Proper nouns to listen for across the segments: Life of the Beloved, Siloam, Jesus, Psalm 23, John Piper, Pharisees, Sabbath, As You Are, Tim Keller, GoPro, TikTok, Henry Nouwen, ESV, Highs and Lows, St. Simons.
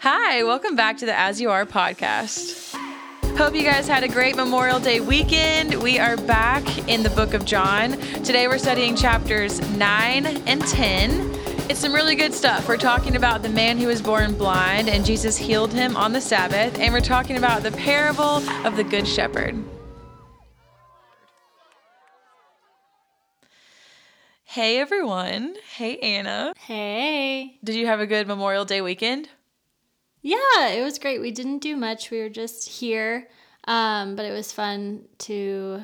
Hi, welcome back to the As You Are podcast. Hope you guys had a great Memorial Day weekend. We are back in the book of John. Today we're studying chapters 9 and 10. It's some really good stuff. We're talking about the man who was born blind and Jesus healed him on the Sabbath. And we're talking about the parable of the Good Shepherd. Hey, everyone. Hey, Anna. Hey. Did you have a good Memorial Day weekend? Yeah, it was great. We didn't do much. We were just here, but it was fun to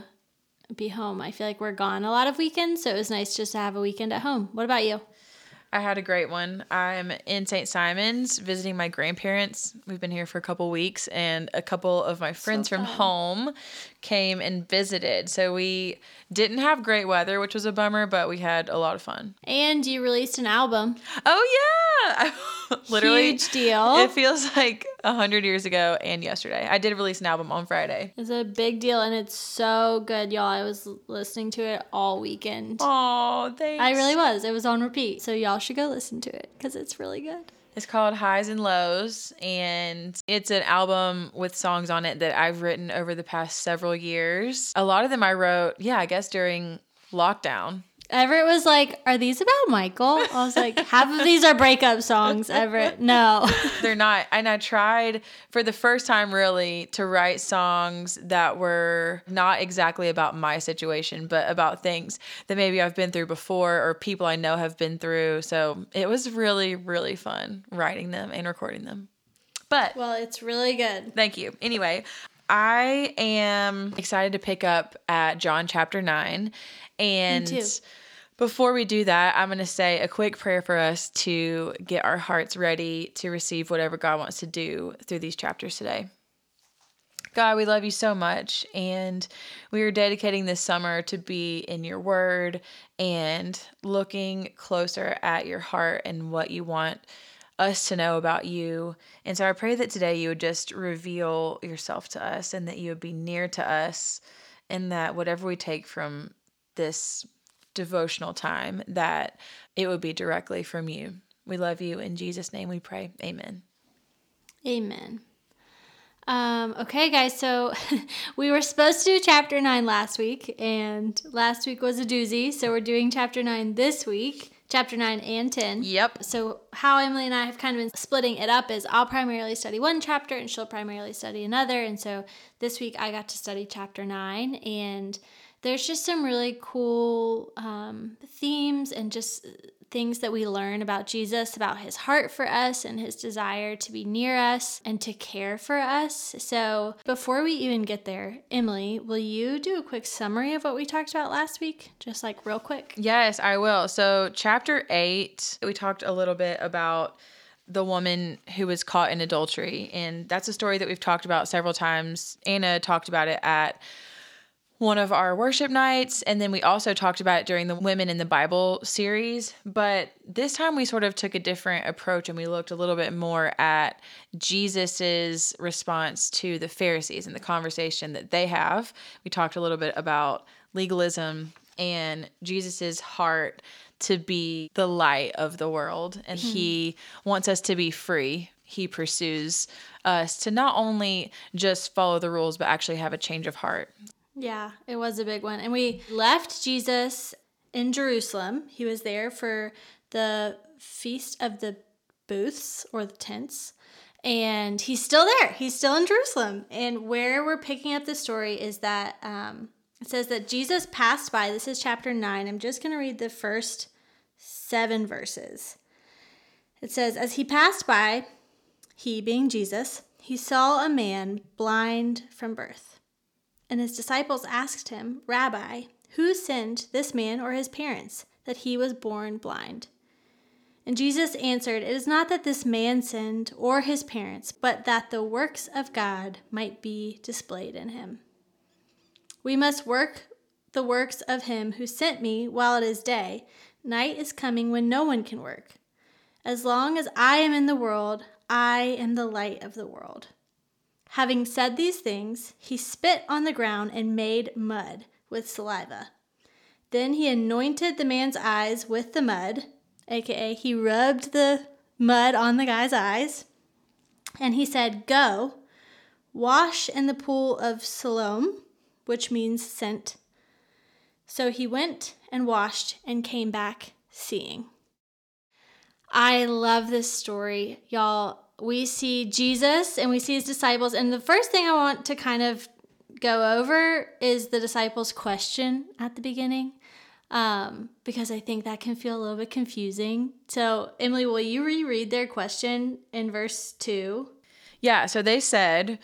be home. I feel like we're gone a lot of weekends, so it was nice just to have a weekend at home. What about you? I had a great one. I'm in St. Simons visiting my grandparents. We've been here for a couple weeks, and a couple of my friends from home came and visited. So we didn't have great weather, which was a bummer, but we had a lot of fun. And you released an album. Oh, yeah. Literally. Huge deal. It feels like 100 years ago and yesterday. I did release an album on Friday. It's a big deal, and it's so good, y'all. I was listening to it all weekend. Oh, thanks. I really was. It was on repeat, so y'all should go listen to it because it's really good. It's called Highs and Lows, and it's an album with songs on it that I've written over the past several years. A lot of them I wrote, I guess during lockdown. Everett was like, are these about Michael? I was like, half of these are breakup songs, Everett. No. They're not. And I tried for the first time really to write songs that were not exactly about my situation, but about things that maybe I've been through before or people I know have been through. So it was really, really fun writing them and recording them. But well, it's really good. Thank you. Anyway, I am excited to pick up at John chapter 9. And before we do that, I'm going to say a quick prayer for us to get our hearts ready to receive whatever God wants to do through these chapters today. God, we love you so much, and we are dedicating this summer to be in your word and looking closer at your heart and what you want us to know about you. And so I pray that today you would just reveal yourself to us and that you would be near to us and that whatever we take from this devotional time, that it would be directly from you. We love you. In Jesus' name we pray. Amen. Amen. Okay, guys, so we were supposed to do chapter 9 last week, and last week was a doozy, so we're doing chapter 9 this week, chapter 9 and 10. Yep. So how Emily and I have kind of been splitting it up is I'll primarily study one chapter, and she'll primarily study another, and so this week I got to study chapter 9, and there's just some really cool themes and just things that we learn about Jesus, about his heart for us and his desire to be near us and to care for us. So before we even get there, Emily, will you do a quick summary of what we talked about last week? Just like real quick. Yes, I will. So chapter 8, we talked a little bit about the woman who was caught in adultery. And that's a story that we've talked about several times. Anna talked about it at one of our worship nights, and then we also talked about it during the Women in the Bible series, but this time we sort of took a different approach and we looked a little bit more at Jesus's response to the Pharisees and the conversation that they have. We talked a little bit about legalism and Jesus's heart to be the light of the world, and he wants us to be free. He pursues us to not only just follow the rules, but actually have a change of heart. Yeah, it was a big one. And we left Jesus in Jerusalem. He was there for the Feast of the Booths or the Tents. And he's still there. He's still in Jerusalem. And where we're picking up the story is that it says that Jesus passed by. This is chapter 9. I'm just going to read the first 7 verses. It says, as he passed by, he being Jesus, he saw a man blind from birth. And his disciples asked him, Rabbi, who sinned, this man or his parents, that he was born blind? And Jesus answered, it is not that this man sinned or his parents, but that the works of God might be displayed in him. We must work the works of him who sent me while it is day. Night is coming when no one can work. As long as I am in the world, I am the light of the world. Having said these things, he spit on the ground and made mud with saliva. Then he anointed the man's eyes with the mud, aka he rubbed the mud on the guy's eyes, And he said, "Go, wash in the pool of Siloam," which means sent. So he went and washed and came back seeing. I love this story, y'all. We see Jesus and we see his disciples. And the first thing I want to kind of go over is the disciples' question at the beginning, because I think that can feel a little bit confusing. So, Emily, will you reread their question in verse 2? Yeah, so they said,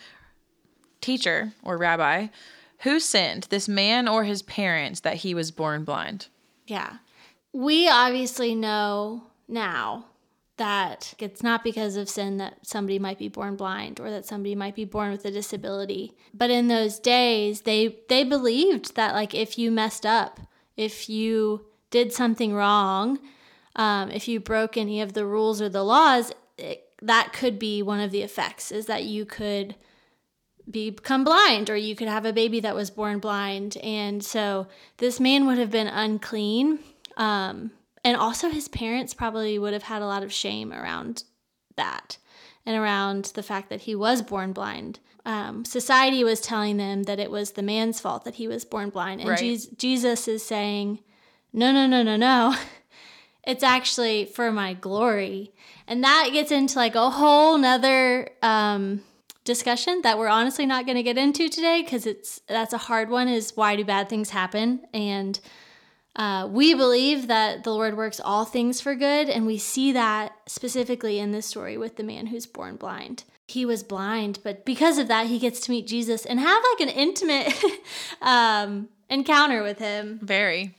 "Teacher," or rabbi, "who sinned, this man or his parents, that he was born blind?" Yeah. We obviously know now that it's not because of sin that somebody might be born blind or that somebody might be born with a disability. But in those days, they believed that, like, if you messed up, if you did something wrong, if you broke any of the rules or the laws, that could be one of the effects, is that you could become blind, or you could have a baby that was born blind. And so this man would have been unclean. And also his parents probably would have had a lot of shame around that and around the fact that he was born blind. Society was telling them that it was the man's fault that he was born blind. And right. Jesus is saying, no. It's actually for my glory. And that gets into like a whole nother discussion that we're honestly not going to get into today, because that's a hard one, is why do bad things happen? And we believe that the Lord works all things for good, and we see that specifically in this story with the man who's born blind. He was blind, but because of that, he gets to meet Jesus and have like an intimate encounter with him. Very.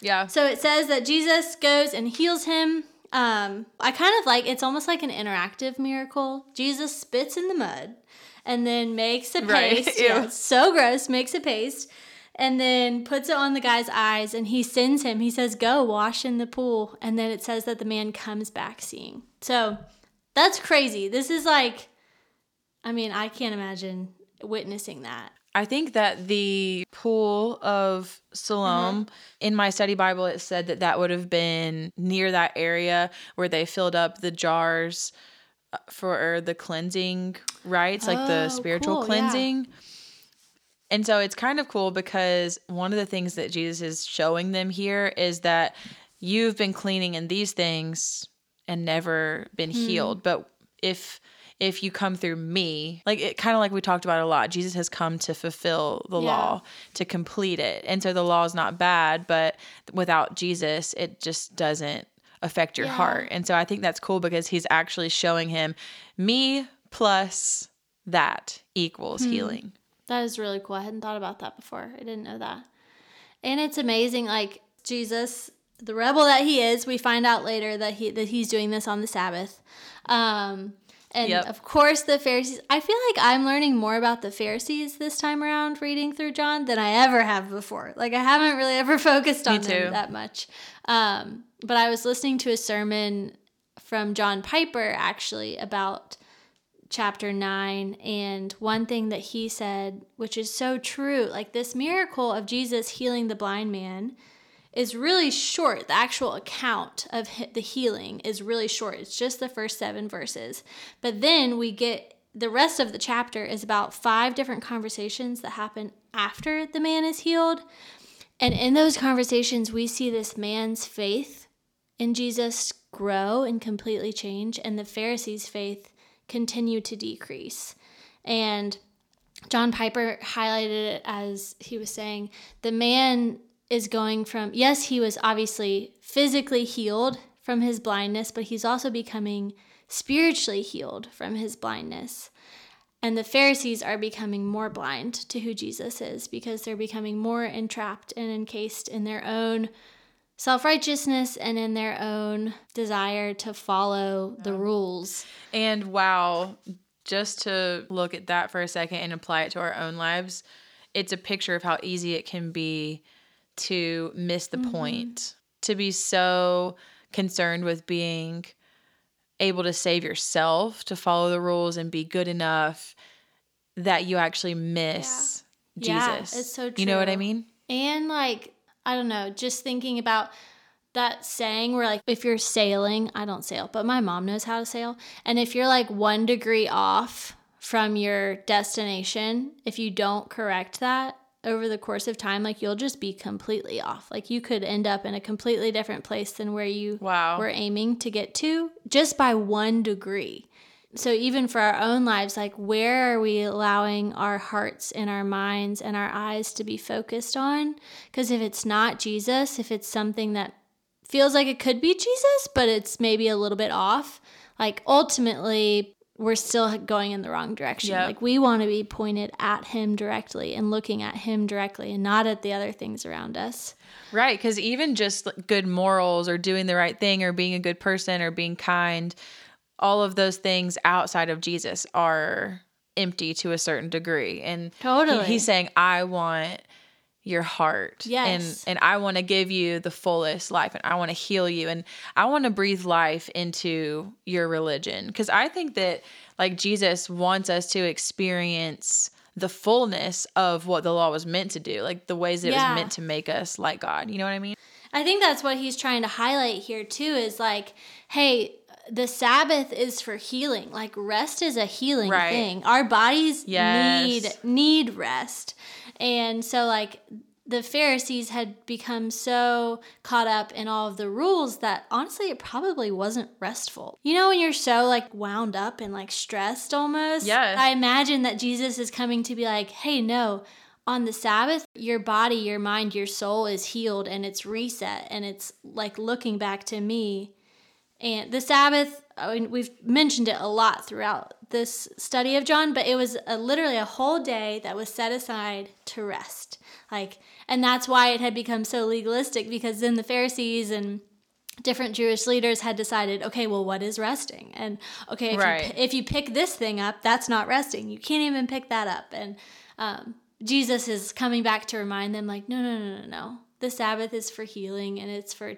Yeah. So it says that Jesus goes and heals him. I kind of like, it's almost like an interactive miracle. Jesus spits in the mud and then makes a paste. Right. Yeah, it's so gross, makes a paste. And then puts it on the guy's eyes, and he sends him. He says, "Go wash in the pool." And then it says that the man comes back seeing. So that's crazy. This is like, I mean, I can't imagine witnessing that. I think that the pool of Siloam, in my study Bible, it said that that would have been near that area where they filled up the jars for the cleansing rites, like the spiritual cleansing. Yeah. And so it's kind of cool, because one of the things that Jesus is showing them here is that you've been cleaning in these things and never been healed. But if you come through me, like it kind of like we talked about a lot, Jesus has come to fulfill the law, to complete it. And so the law is not bad, but without Jesus, it just doesn't affect your heart. And so I think that's cool, because he's actually showing him me plus that equals healing. That is really cool. I hadn't thought about that before. I didn't know that. And it's amazing, like Jesus, the rebel that he is, we find out later that he's doing this on the Sabbath. And of course the Pharisees, I feel like I'm learning more about the Pharisees this time around reading through John than I ever have before. Like I haven't really ever focused on them that much. But I was listening to a sermon from John Piper actually about chapter 9, and one thing that he said, which is so true, like this miracle of Jesus healing the blind man is really short. The actual account of the healing is really short. It's just the first 7 verses. But then we get the rest of the chapter is about 5 different conversations that happen after the man is healed. And in those conversations, we see this man's faith in Jesus grow and completely change, and the Pharisees' faith continue to decrease. And John Piper highlighted it as he was saying, the man is going from, yes, he was obviously physically healed from his blindness, but he's also becoming spiritually healed from his blindness. And the Pharisees are becoming more blind to who Jesus is, because they're becoming more entrapped and encased in their own self-righteousness and in their own desire to follow the rules. And wow, just to look at that for a second and apply it to our own lives, it's a picture of how easy it can be to miss the point, to be so concerned with being able to save yourself, to follow the rules and be good enough, that you actually miss Jesus. Yeah, it's so true. You know what I mean? And like, I don't know, just thinking about that saying where, like, if you're sailing, I don't sail, but my mom knows how to sail. And if you're like 1 degree off from your destination, if you don't correct that over the course of time, like, you'll just be completely off. Like, you could end up in a completely different place than where you were aiming to get to just by 1 degree. So even for our own lives, like, where are we allowing our hearts and our minds and our eyes to be focused on? Because if it's not Jesus, if it's something that feels like it could be Jesus, but it's maybe a little bit off, like, ultimately we're still going in the wrong direction. Yep. Like, we want to be pointed at him directly and looking at him directly and not at the other things around us. Right. Because even just good morals or doing the right thing or being a good person or being kind, all of those things outside of Jesus are empty to a certain degree. And totally, he's saying, I want your heart. Yes. And I want to give you the fullest life, and I want to heal you, and I want to breathe life into your religion. 'Cause I think that, like, Jesus wants us to experience the fullness of what the law was meant to do, like the ways that it was meant to make us like God. You know what I mean? I think that's what he's trying to highlight here too, is like, hey, the Sabbath is for healing. Like, rest is a healing thing. Our bodies need rest. And so, like, the Pharisees had become so caught up in all of the rules that, honestly, it probably wasn't restful. You know, when you're so, like, wound up and, like, stressed almost? Yes. I imagine that Jesus is coming to be like, hey, no, on the Sabbath, your body, your mind, your soul is healed, and it's reset, and it's, like, looking back to me. And the Sabbath, I mean, we've mentioned it a lot throughout this study of John, but it was literally a whole day that was set aside to rest. Like, and that's why it had become so legalistic, because then the Pharisees and different Jewish leaders had decided, okay, well, what is resting? And okay, if you pick this thing up, that's not resting. You can't even pick that up. And Jesus is coming back to remind them, like, no. The Sabbath is for healing, and it's for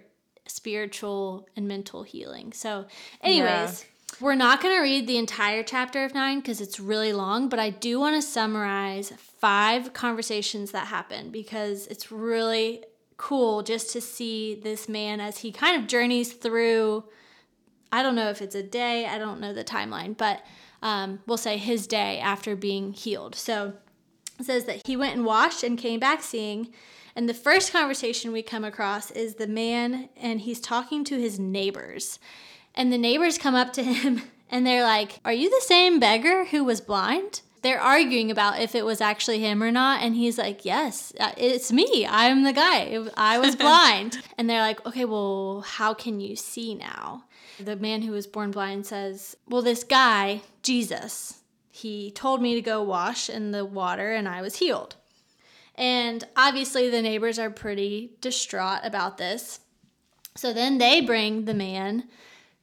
spiritual and mental healing. So anyways, we're not going to read the entire chapter of 9 because it's really long, but I do want to summarize 5 conversations that happen, because it's really cool just to see this man as he kind of journeys through, I don't know if it's a day, I don't know the timeline, but we'll say his day after being healed. So it says that he went and washed and came back seeing. And the first conversation we come across is the man, and he's talking to his neighbors. And the neighbors come up to him, and they're like, are you the same beggar who was blind? They're arguing about if it was actually him or not. And he's like, yes, it's me. I'm the guy. I was blind. And they're like, okay, well, how can you see now? The man who was born blind says, well, this guy, Jesus, he told me to go wash in the water, and I was healed. And obviously the neighbors are pretty distraught about this. So then they bring the man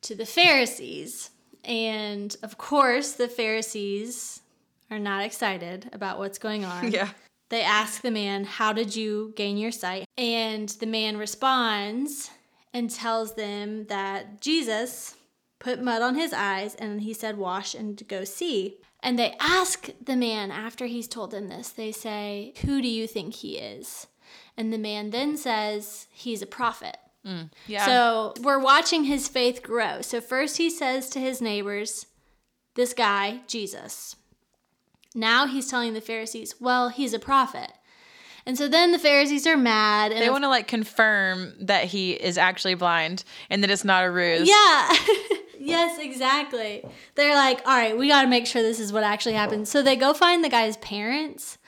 to the Pharisees. And of course the Pharisees are not excited about what's going on. Yeah. They ask the man, how did you gain your sight? And the man responds and tells them that Jesus put mud on his eyes, and he said, wash and go see. And they ask the man, after he's told them this, they say, who do you think he is? And the man then says, he's a prophet. So we're watching his faith grow. So first he says to his neighbors, this guy, Jesus. Now he's telling the Pharisees, well, he's a prophet. And so then the Pharisees are mad. And they want to, like, confirm that he is actually blind and that it's not a ruse. Yeah. Yes, exactly. They're like, all right, we got to make sure this is what actually happened. So they go find the guy's parents,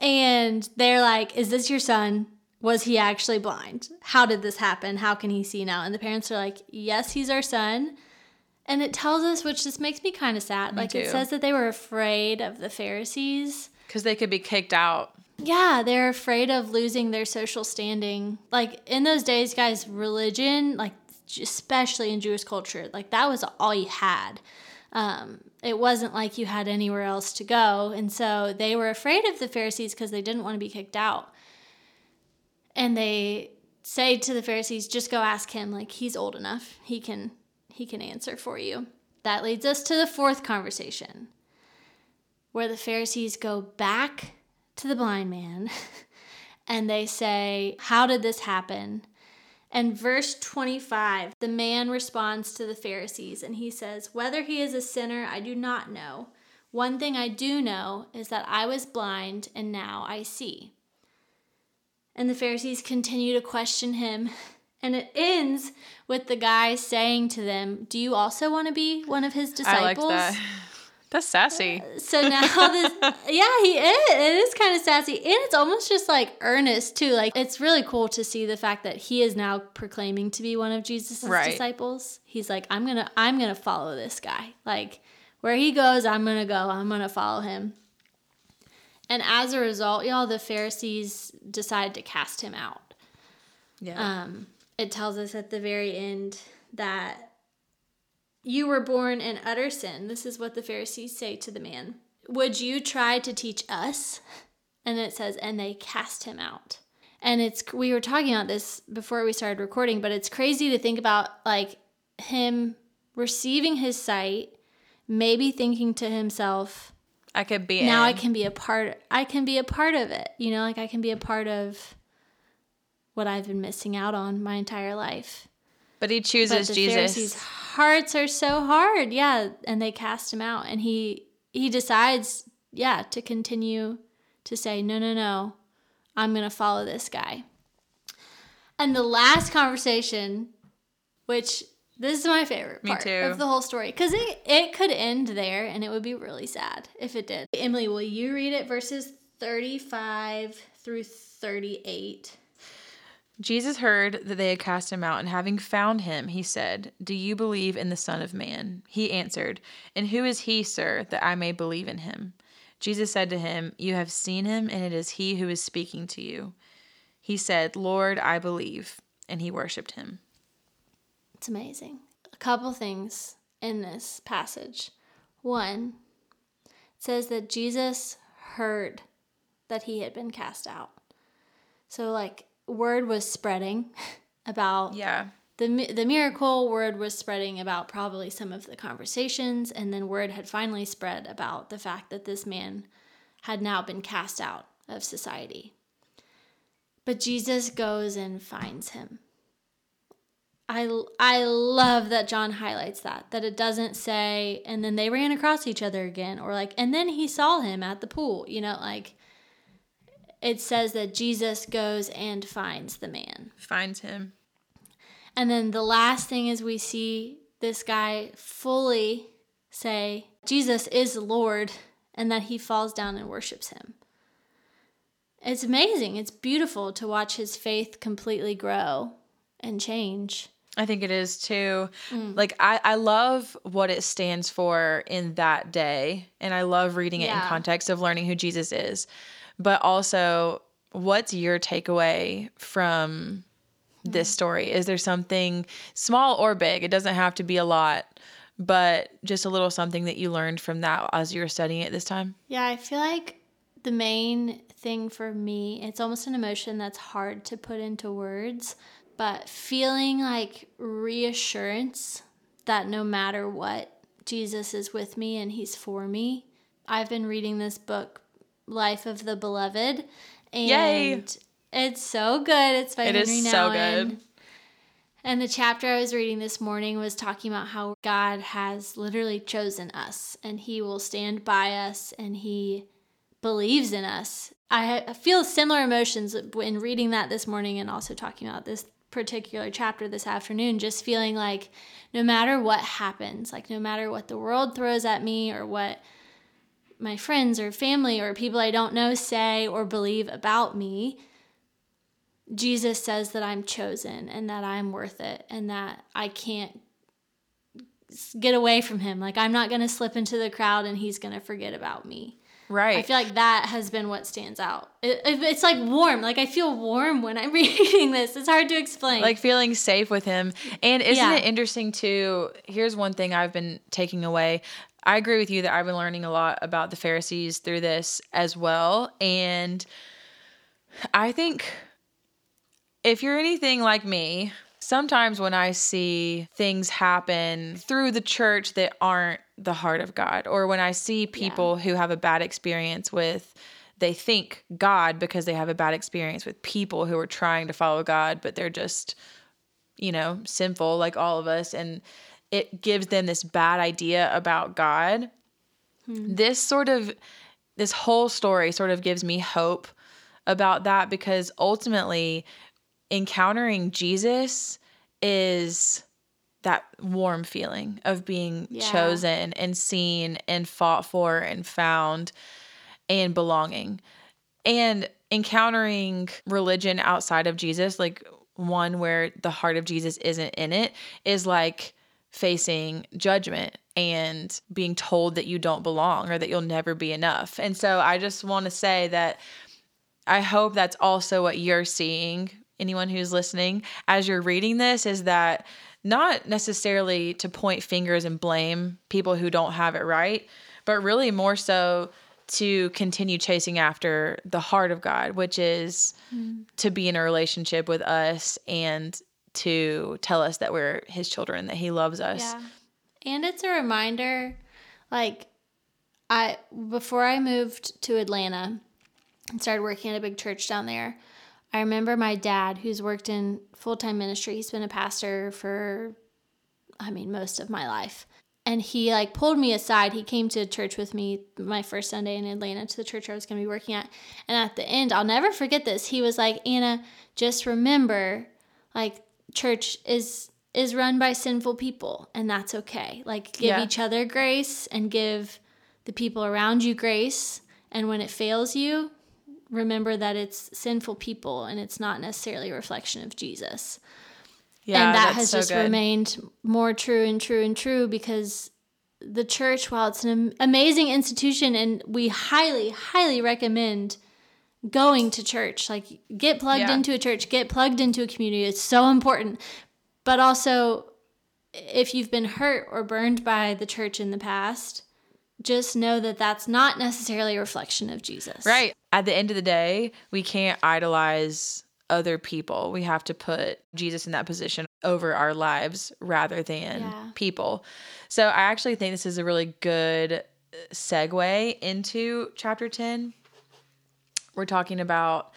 and they're like, is this your son? Was he actually blind? How did this happen? How can he see now? And the parents are like, yes, he's our son. And it tells us, which just makes me kind of sad. Me like too. It says that they were afraid of the Pharisees. Because they could be kicked out. Yeah, they're afraid of losing their social standing. Like, in those days, guys, religion, like, especially in Jewish culture, like, that was all you had. It wasn't like you had anywhere else to go. And so they were afraid of the Pharisees because they didn't want to be kicked out. And they say to the Pharisees, just go ask him, like, he's old enough. He can answer for you. That leads us to the fourth conversation, where the Pharisees go back to the blind man and they say, how did this happen? And verse 25, the man responds to the Pharisees, and he says, "Whether he is a sinner, I do not know. One thing I do know is that I was blind, and now I see." And the Pharisees continue to question him, and it ends with the guy saying to them, "Do you also want to be one of his disciples?" I like that. That's sassy. So now this, yeah, he is. It is kind of sassy. And it's almost just like earnest too. Like, it's really cool to see the fact that he is now proclaiming to be one of Jesus' disciples. He's like, I'm going to follow this guy. Like, where he goes, I'm going to go. I'm going to follow him. And as a result, y'all, the Pharisees decided to cast him out. Yeah. It tells us at the very end that, "You were born in utter sin." This is what the Pharisees say to the man. "Would you try to teach us?" And it says, and they cast him out. And we were talking about this before we started recording, but it's crazy to think about, like, him receiving his sight, maybe thinking to himself, I can be a part of it. You know, like, I can be a part of what I've been missing out on my entire life. But he chooses Jesus. Pharisees' hearts are so hard, yeah, and they cast him out. And he decides, yeah, to continue to say, no, I'm going to follow this guy. And the last conversation, which this is my favorite part of the whole story, because it could end there, and it would be really sad if it did. Emily, will you read it, verses 35 through 38? "Jesus heard that they had cast him out, and having found him, he said, 'Do you believe in the Son of Man?' He answered, 'And who is he, sir, that I may believe in him?' Jesus said to him, 'You have seen him, and it is he who is speaking to you.' He said, 'Lord, I believe,' and he worshipped him." It's amazing. A couple things in this passage. One, it says that Jesus heard that he had been cast out. So, like, word was spreading about the miracle. Word was spreading about probably some of the conversations, and then word had finally spread about the fact that this man had now been cast out of society. But Jesus goes and finds him. I love that John highlights that it doesn't say, and then they ran across each other again, or like, and then he saw him at the pool, you know, like. It says that Jesus goes and finds the man. Finds him. And then the last thing is we see this guy fully say, Jesus is Lord, and that he falls down and worships him. It's amazing. It's beautiful to watch his faith completely grow and change. I think it is too. Like, I love what it stands for in that day, and I love reading it in context of learning who Jesus is. But also, what's your takeaway from this story? Is there something small or big? It doesn't have to be a lot, but just a little something that you learned from that as you were studying it this time? Yeah, I feel like the main thing for me, it's almost an emotion that's hard to put into words, but feeling like reassurance that no matter what, Jesus is with me and he's for me. I've been reading this book, Life of the Beloved, and it's so good. It's by Henry Nouwen. It is so good. And the chapter I was reading this morning was talking about how God has literally chosen us, and he will stand by us, and he believes in us. I feel similar emotions when reading that this morning, and also talking about this particular chapter this afternoon, just feeling like no matter what happens, like no matter what the world throws at me, or what my friends or family or people I don't know say or believe about me, Jesus says that I'm chosen and that I'm worth it and that I can't get away from him. Like, I'm not going to slip into the crowd and he's going to forget about me. Right. I feel like that has been what stands out. It's like warm. Like, I feel warm when I'm reading this. It's hard to explain. Like, feeling safe with him. And isn't it interesting too? Here's one thing I've been taking away. I agree with you that I've been learning a lot about the Pharisees through this as well. And I think if you're anything like me, sometimes when I see things happen through the church that aren't the heart of God, or when I see people who have a bad experience with, they think God because they have a bad experience with people who are trying to follow God, but they're just you know, sinful like all of us, and it gives them this bad idea about God. Hmm. This whole story sort of gives me hope about that, because ultimately encountering Jesus is that warm feeling of being chosen and seen and fought for and found and belonging. And encountering religion outside of Jesus, like one where the heart of Jesus isn't in it, is like facing judgment and being told that you don't belong or that you'll never be enough. And so I just want to say that I hope that's also what you're seeing, anyone who's listening, as you're reading this, is that not necessarily to point fingers and blame people who don't have it right, but really more so to continue chasing after the heart of God, which is to be in a relationship with us and to tell us that we're his children, that he loves us. Yeah. And it's a reminder, like, before I moved to Atlanta and started working at a big church down there, I remember my dad, who's worked in full-time ministry, he's been a pastor for, most of my life. And he, like, pulled me aside. He came to church with me my first Sunday in Atlanta, to the church I was going to be working at. And at the end, I'll never forget this. He was like, "Anna, just remember, like, church is run by sinful people, and that's okay. Like, give each other grace and give the people around you grace. And when it fails you, remember that it's sinful people and it's not necessarily a reflection of Jesus." Yeah, and that has so just good. Remained more true and true and true, because the church, while it's an amazing institution and we highly, highly recommend going to church, like get plugged into a church, get plugged into a community. It's so important. But also, if you've been hurt or burned by the church in the past, just know that that's not necessarily a reflection of Jesus. Right. At the end of the day, we can't idolize other people. We have to put Jesus in that position over our lives rather than people. So I actually think this is a really good segue into chapter 10. We're talking about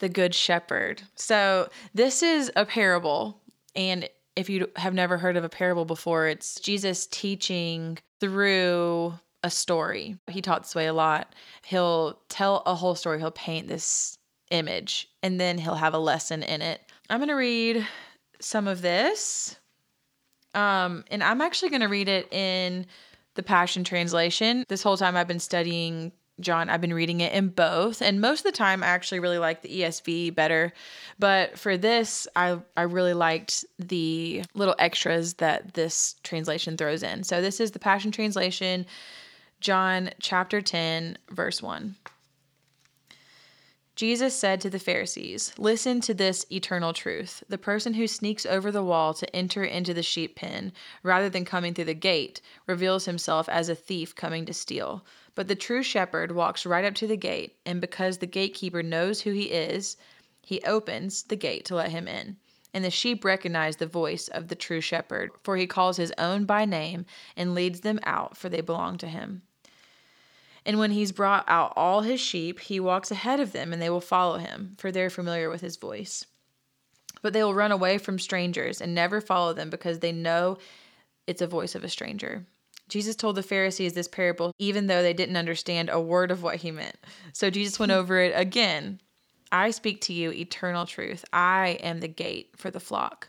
the Good Shepherd. So this is a parable. And if you have never heard of a parable before, it's Jesus teaching through a story. He taught this way a lot. He'll tell a whole story. He'll paint this image, and then he'll have a lesson in it. I'm going to read some of this. And I'm actually going to read it in the Passion Translation. This whole time I've been studying John, I've been reading it in both. And most of the time I actually really like the ESV better. But for this, I really liked the little extras that this translation throws in. So this is the Passion Translation, John chapter 10, verse 1. Jesus said to the Pharisees, "Listen to this eternal truth. The person who sneaks over the wall to enter into the sheep pen, rather than coming through the gate, reveals himself as a thief coming to steal. But the true shepherd walks right up to the gate, and because the gatekeeper knows who he is, he opens the gate to let him in. And the sheep recognize the voice of the true shepherd, for he calls his own by name and leads them out, for they belong to him. And when he's brought out all his sheep, he walks ahead of them, and they will follow him, for they're familiar with his voice. But they will run away from strangers and never follow them, because they know it's a voice of a stranger." Jesus told the Pharisees this parable, even though they didn't understand a word of what he meant. So Jesus went over it again. "I speak to you eternal truth. I am the gate for the flock.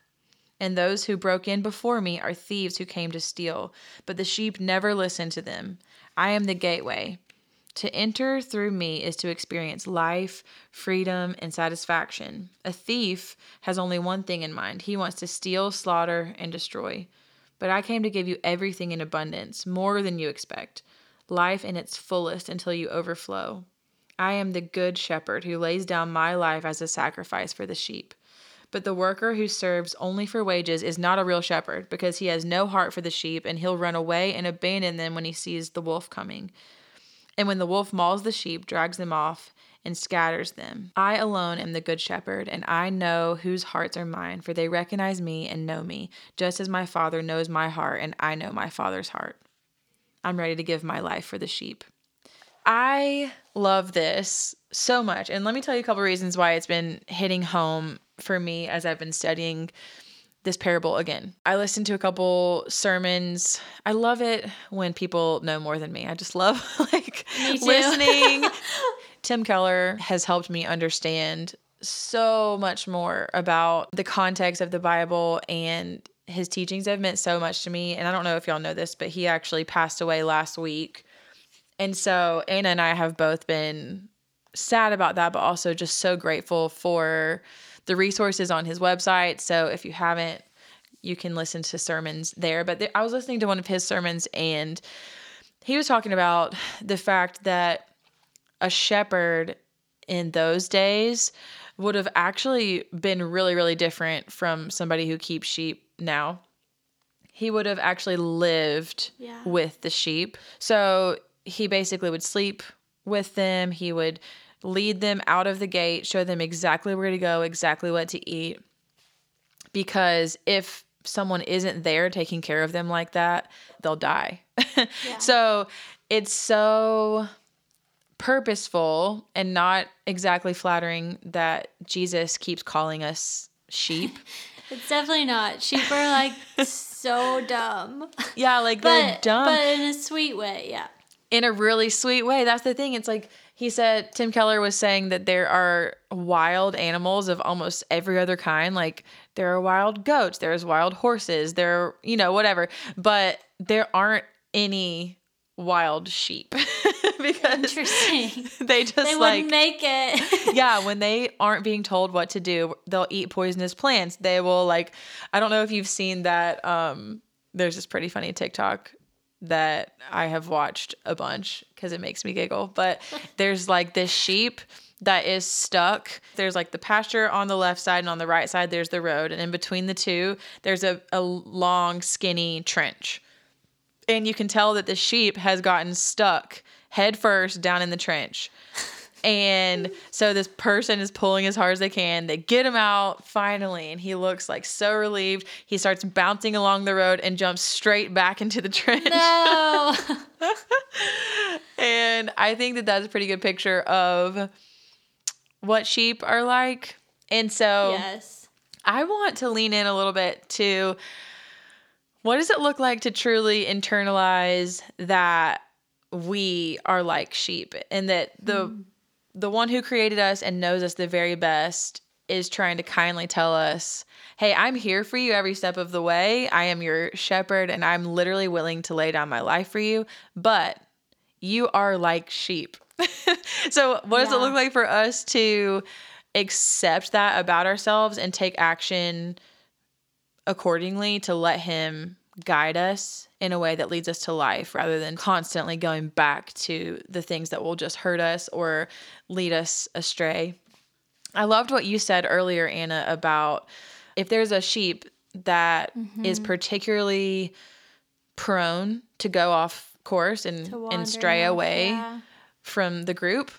And those who broke in before me are thieves who came to steal, but the sheep never listened to them. I am the gateway. To enter through me is to experience life, freedom, and satisfaction. A thief has only one thing in mind. He wants to steal, slaughter, and destroy. But I came to give you everything in abundance, more than you expect. Life in its fullest until you overflow. I am the good shepherd who lays down my life as a sacrifice for the sheep. But the worker who serves only for wages is not a real shepherd, because he has no heart for the sheep, and he'll run away and abandon them when he sees the wolf coming. And when the wolf mauls the sheep, drags them off, and scatters them. I alone am the good shepherd, and I know whose hearts are mine, for they recognize me and know me, just as my Father knows my heart, and I know my Father's heart. I'm ready to give my life for the sheep." I love this so much. And let me tell you a couple reasons why it's been hitting home for me as I've been studying this parable again. I listened to a couple sermons. I love it when people know more than me. I just love like listening. Tim Keller has helped me understand so much more about the context of the Bible, and his teachings have meant so much to me. And I don't know if y'all know this, but he actually passed away last week. And so Anna and I have both been sad about that, but also just so grateful for the resources on his website. So if you haven't, you can listen to sermons there. But I was listening to one of his sermons, and he was talking about the fact that a shepherd in those days would have actually been really, really different from somebody who keeps sheep now. He would have actually lived with the sheep. So he basically would sleep with them. He would lead them out of the gate, show them exactly where to go, exactly what to eat. Because if someone isn't there taking care of them like that, they'll die. Yeah. So it's so purposeful and not exactly flattering that Jesus keeps calling us sheep. It's definitely not. Sheep are like so dumb. Yeah, like they're dumb. But in a sweet way, yeah. In a really sweet way. That's the thing. It's like he said, Tim Keller was saying that there are wild animals of almost every other kind. Like there are wild goats, there's wild horses, there are, you know, whatever. But there aren't any wild sheep because interesting. They just they like wouldn't make it. Yeah, when they aren't being told what to do, they'll eat poisonous plants. They will like, I don't know if you've seen that. There's this pretty funny TikTok that I have watched a bunch because it makes me giggle. But there's like this sheep that is stuck. There's like the pasture on the left side, and on the right side there's the road, and in between the two there's a long skinny trench. And you can tell that the sheep has gotten stuck head first down in the trench. And so this person is pulling as hard as they can. They get him out finally, and he looks like so relieved. He starts bouncing along the road and jumps straight back into the trench. No. And I think that that's a pretty good picture of what sheep are like. And so yes. I want to lean in a little bit to what does it look like to truly internalize that we are like sheep, and that the one who created us and knows us the very best is trying to kindly tell us, hey, I'm here for you every step of the way. I am your shepherd, and I'm literally willing to lay down my life for you, but you are like sheep. So what does it look like for us to accept that about ourselves and take action accordingly to let him guide us in a way that leads us to life, rather than constantly going back to the things that will just hurt us or lead us astray. I loved what you said earlier, Anna, about if there's a sheep that is particularly prone to go off course and stray away from the group,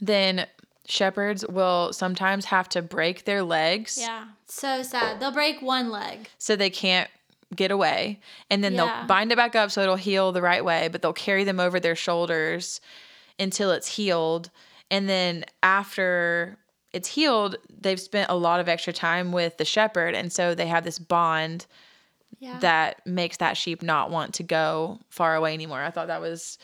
then shepherds will sometimes have to break their legs. Yeah. So sad. They'll break one leg so they can't get away, and then they'll bind it back up so it'll heal the right way, but they'll carry them over their shoulders until it's healed. And then after it's healed, they've spent a lot of extra time with the shepherd, and so they have this bond that makes that sheep not want to go far away anymore. I thought that was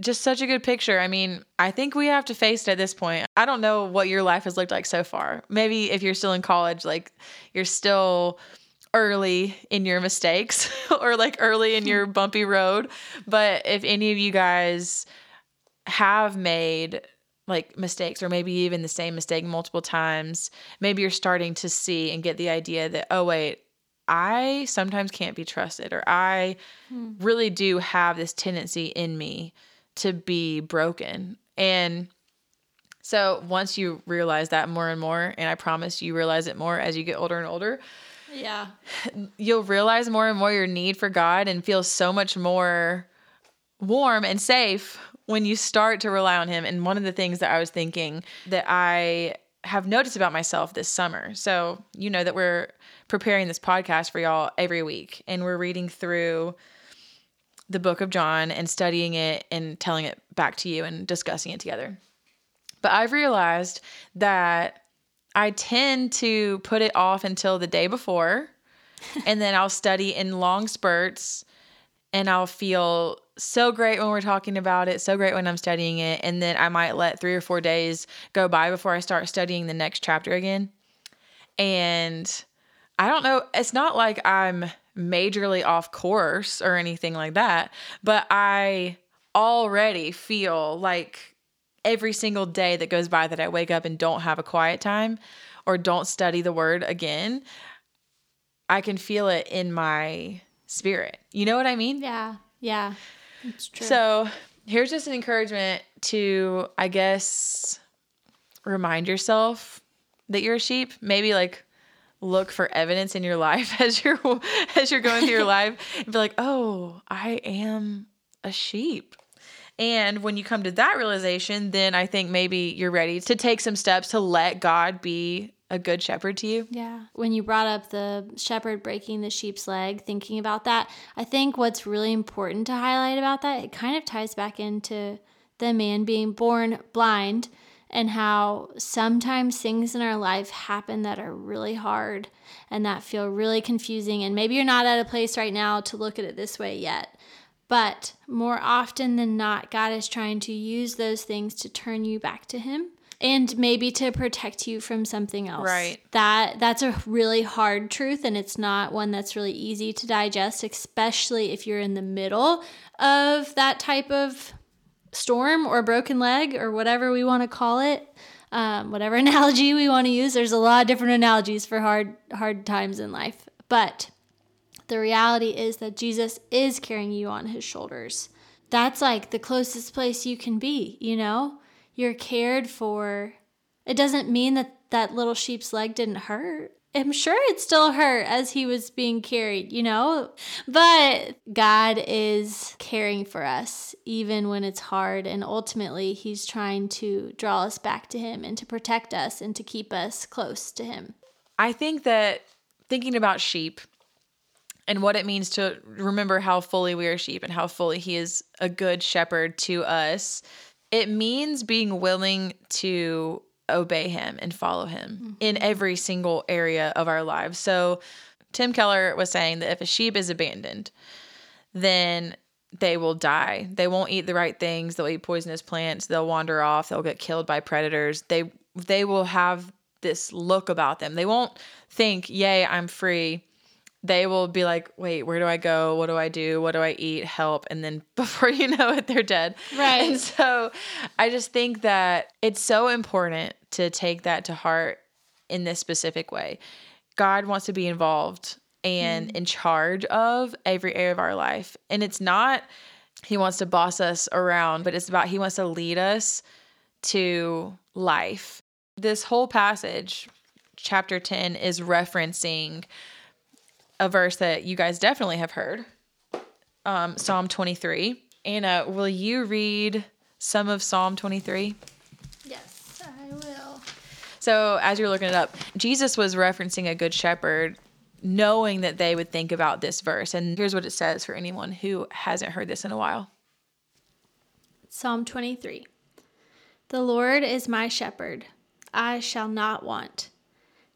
just such a good picture. I mean, I think we have to face it at this point. I don't know what your life has looked like so far. Maybe if you're still in college, like you're still early in your mistakes or like early in your bumpy road. But if any of you guys have made like mistakes, or maybe even the same mistake multiple times, maybe you're starting to see and get the idea that, oh wait, I sometimes can't be trusted, or I really do have this tendency in me to be broken. And so once you realize that more and more, and I promise you realize it more as you get older and older, yeah, you'll realize more and more your need for God, and feel so much more warm and safe when you start to rely on him. And one of the things that I was thinking that I have noticed about myself this summer. So, you know that we're preparing this podcast for y'all every week, and we're reading through the book of John and studying it and telling it back to you and discussing it together. But I've realized that I tend to put it off until the day before, and then I'll study in long spurts, and I'll feel so great when we're talking about it, so great when I'm studying it, and then I might let 3 or 4 days go by before I start studying the next chapter again. And I don't know, it's not like I'm majorly off course or anything like that, but I already feel like every single day that goes by that I wake up and don't have a quiet time or don't study the word again, I can feel it in my spirit. You know what I mean? Yeah. Yeah. It's true. So here's just an encouragement to, I guess, remind yourself that you're a sheep. Maybe like look for evidence in your life as you're going through your life and be like, oh, I am a sheep. And when you come to that realization, then I think maybe you're ready to take some steps to let God be a good shepherd to you. Yeah. When you brought up the shepherd breaking the sheep's leg, thinking about that, I think what's really important to highlight about that, it kind of ties back into the man being born blind and how sometimes things in our life happen that are really hard and that feel really confusing. And maybe you're not at a place right now to look at it this way yet. But more often than not, God is trying to use those things to turn you back to Him and maybe to protect you from something else. Right. That's a really hard truth, and it's not one that's really easy to digest, especially if you're in the middle of that type of storm or broken leg or whatever we want to call it, whatever analogy we want to use. There's a lot of different analogies for hard times in life, but the reality is that Jesus is carrying you on His shoulders. That's like the closest place you can be, you know? You're cared for. It doesn't mean that that little sheep's leg didn't hurt. I'm sure it still hurt as he was being carried, you know? But God is caring for us even when it's hard. And ultimately, He's trying to draw us back to Him and to protect us and to keep us close to Him. I think that thinking about sheep and what it means to remember how fully we are sheep and how fully He is a good shepherd to us, it means being willing to obey Him and follow Him in every single area of our lives. So Tim Keller was saying that if a sheep is abandoned, then they will die. They won't eat the right things. They'll eat poisonous plants. They'll wander off. They'll get killed by predators. They will have this look about them. They won't think, yay, I'm free. They will be like, wait, where do I go? What do I do? What do I eat? Help. And then before you know it, they're dead. Right. And so I just think that it's so important to take that to heart in this specific way. God wants to be involved and in charge of every area of our life. And it's not He wants to boss us around, but it's about He wants to lead us to life. This whole passage, chapter 10, is referencing a verse that you guys definitely have heard, Psalm 23. Anna, will you read some of Psalm 23? Yes, I will. So as you're looking it up, Jesus was referencing a good shepherd, knowing that they would think about this verse. And here's what it says for anyone who hasn't heard this in a while. Psalm 23. The Lord is my shepherd. I shall not want.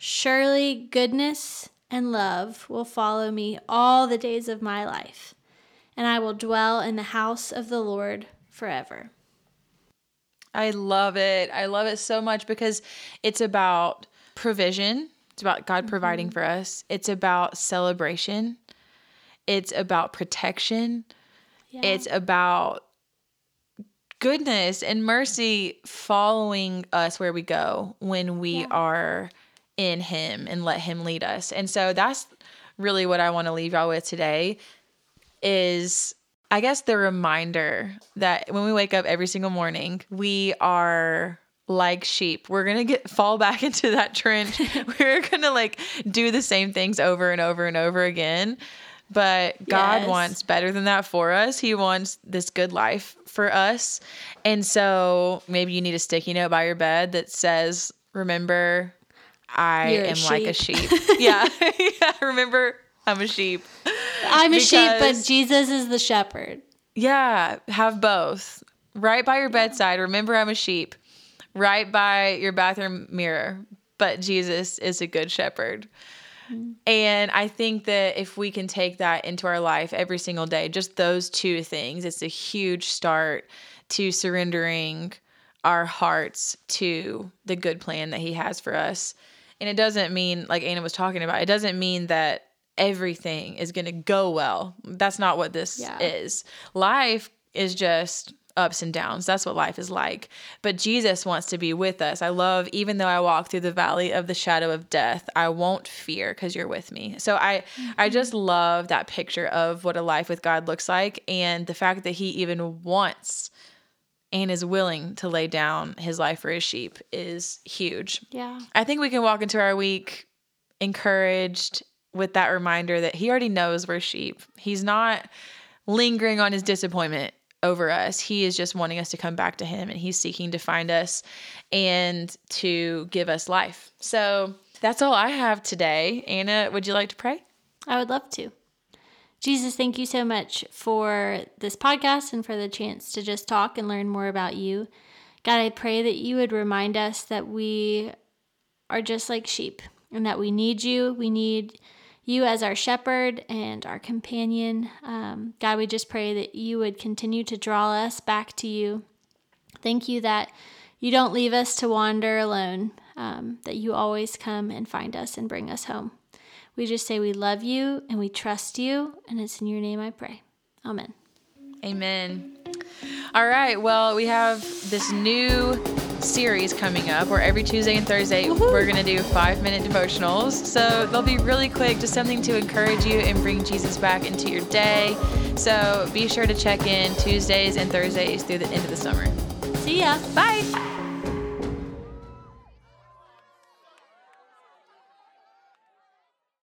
Surely goodness and love will follow me all the days of my life, and I will dwell in the house of the Lord forever. I love it. I love it so much because it's about provision. It's about God providing for us. It's about celebration. It's about protection. Yeah. It's about goodness and mercy following us where we go when we are in Him and let Him lead us. And so that's really what I want to leave y'all with today is, I guess, the reminder that when we wake up every single morning, we are like sheep. We're going to fall back into that trench. We're going to do the same things over and over and over again. But God wants better than that for us. He wants this good life for us. And so maybe you need a sticky note by your bed that says, remember, I am like a sheep. Yeah. Remember, I'm a sheep. I'm a sheep, but Jesus is the shepherd. Yeah. Have both. Right by your bedside. Remember, I'm a sheep. Right by your bathroom mirror. But Jesus is a good shepherd. And I think that if we can take that into our life every single day, just those two things, it's a huge start to surrendering our hearts to the good plan that He has for us. And it doesn't mean, like Anna was talking about, it doesn't mean that everything is going to go well. That's not what this is. Life is just ups and downs. That's what life is like. But Jesus wants to be with us. I love, even though I walk through the valley of the shadow of death, I won't fear because you're with me. So I just love that picture of what a life with God looks like, and the fact that He even wants and is willing to lay down His life for His sheep is huge. Yeah. I think we can walk into our week encouraged with that reminder that He already knows we're sheep. He's not lingering on His disappointment over us. He is just wanting us to come back to Him, and He's seeking to find us and to give us life. So that's all I have today. Anna, would you like to pray? I would love to. Jesus, thank you so much for this podcast and for the chance to just talk and learn more about you. God, I pray that you would remind us that we are just like sheep and that we need you. We need you as our shepherd and our companion. God, we just pray that you would continue to draw us back to you. Thank you that you don't leave us to wander alone, that you always come and find us and bring us home. We just say we love you and we trust you, and it's in your name I pray. Amen. Amen. All right, well, we have this new series coming up where every Tuesday and Thursday we're going to do 5-minute devotionals. So they'll be really quick, just something to encourage you and bring Jesus back into your day. So be sure to check in Tuesdays and Thursdays through the end of the summer. See ya. Bye.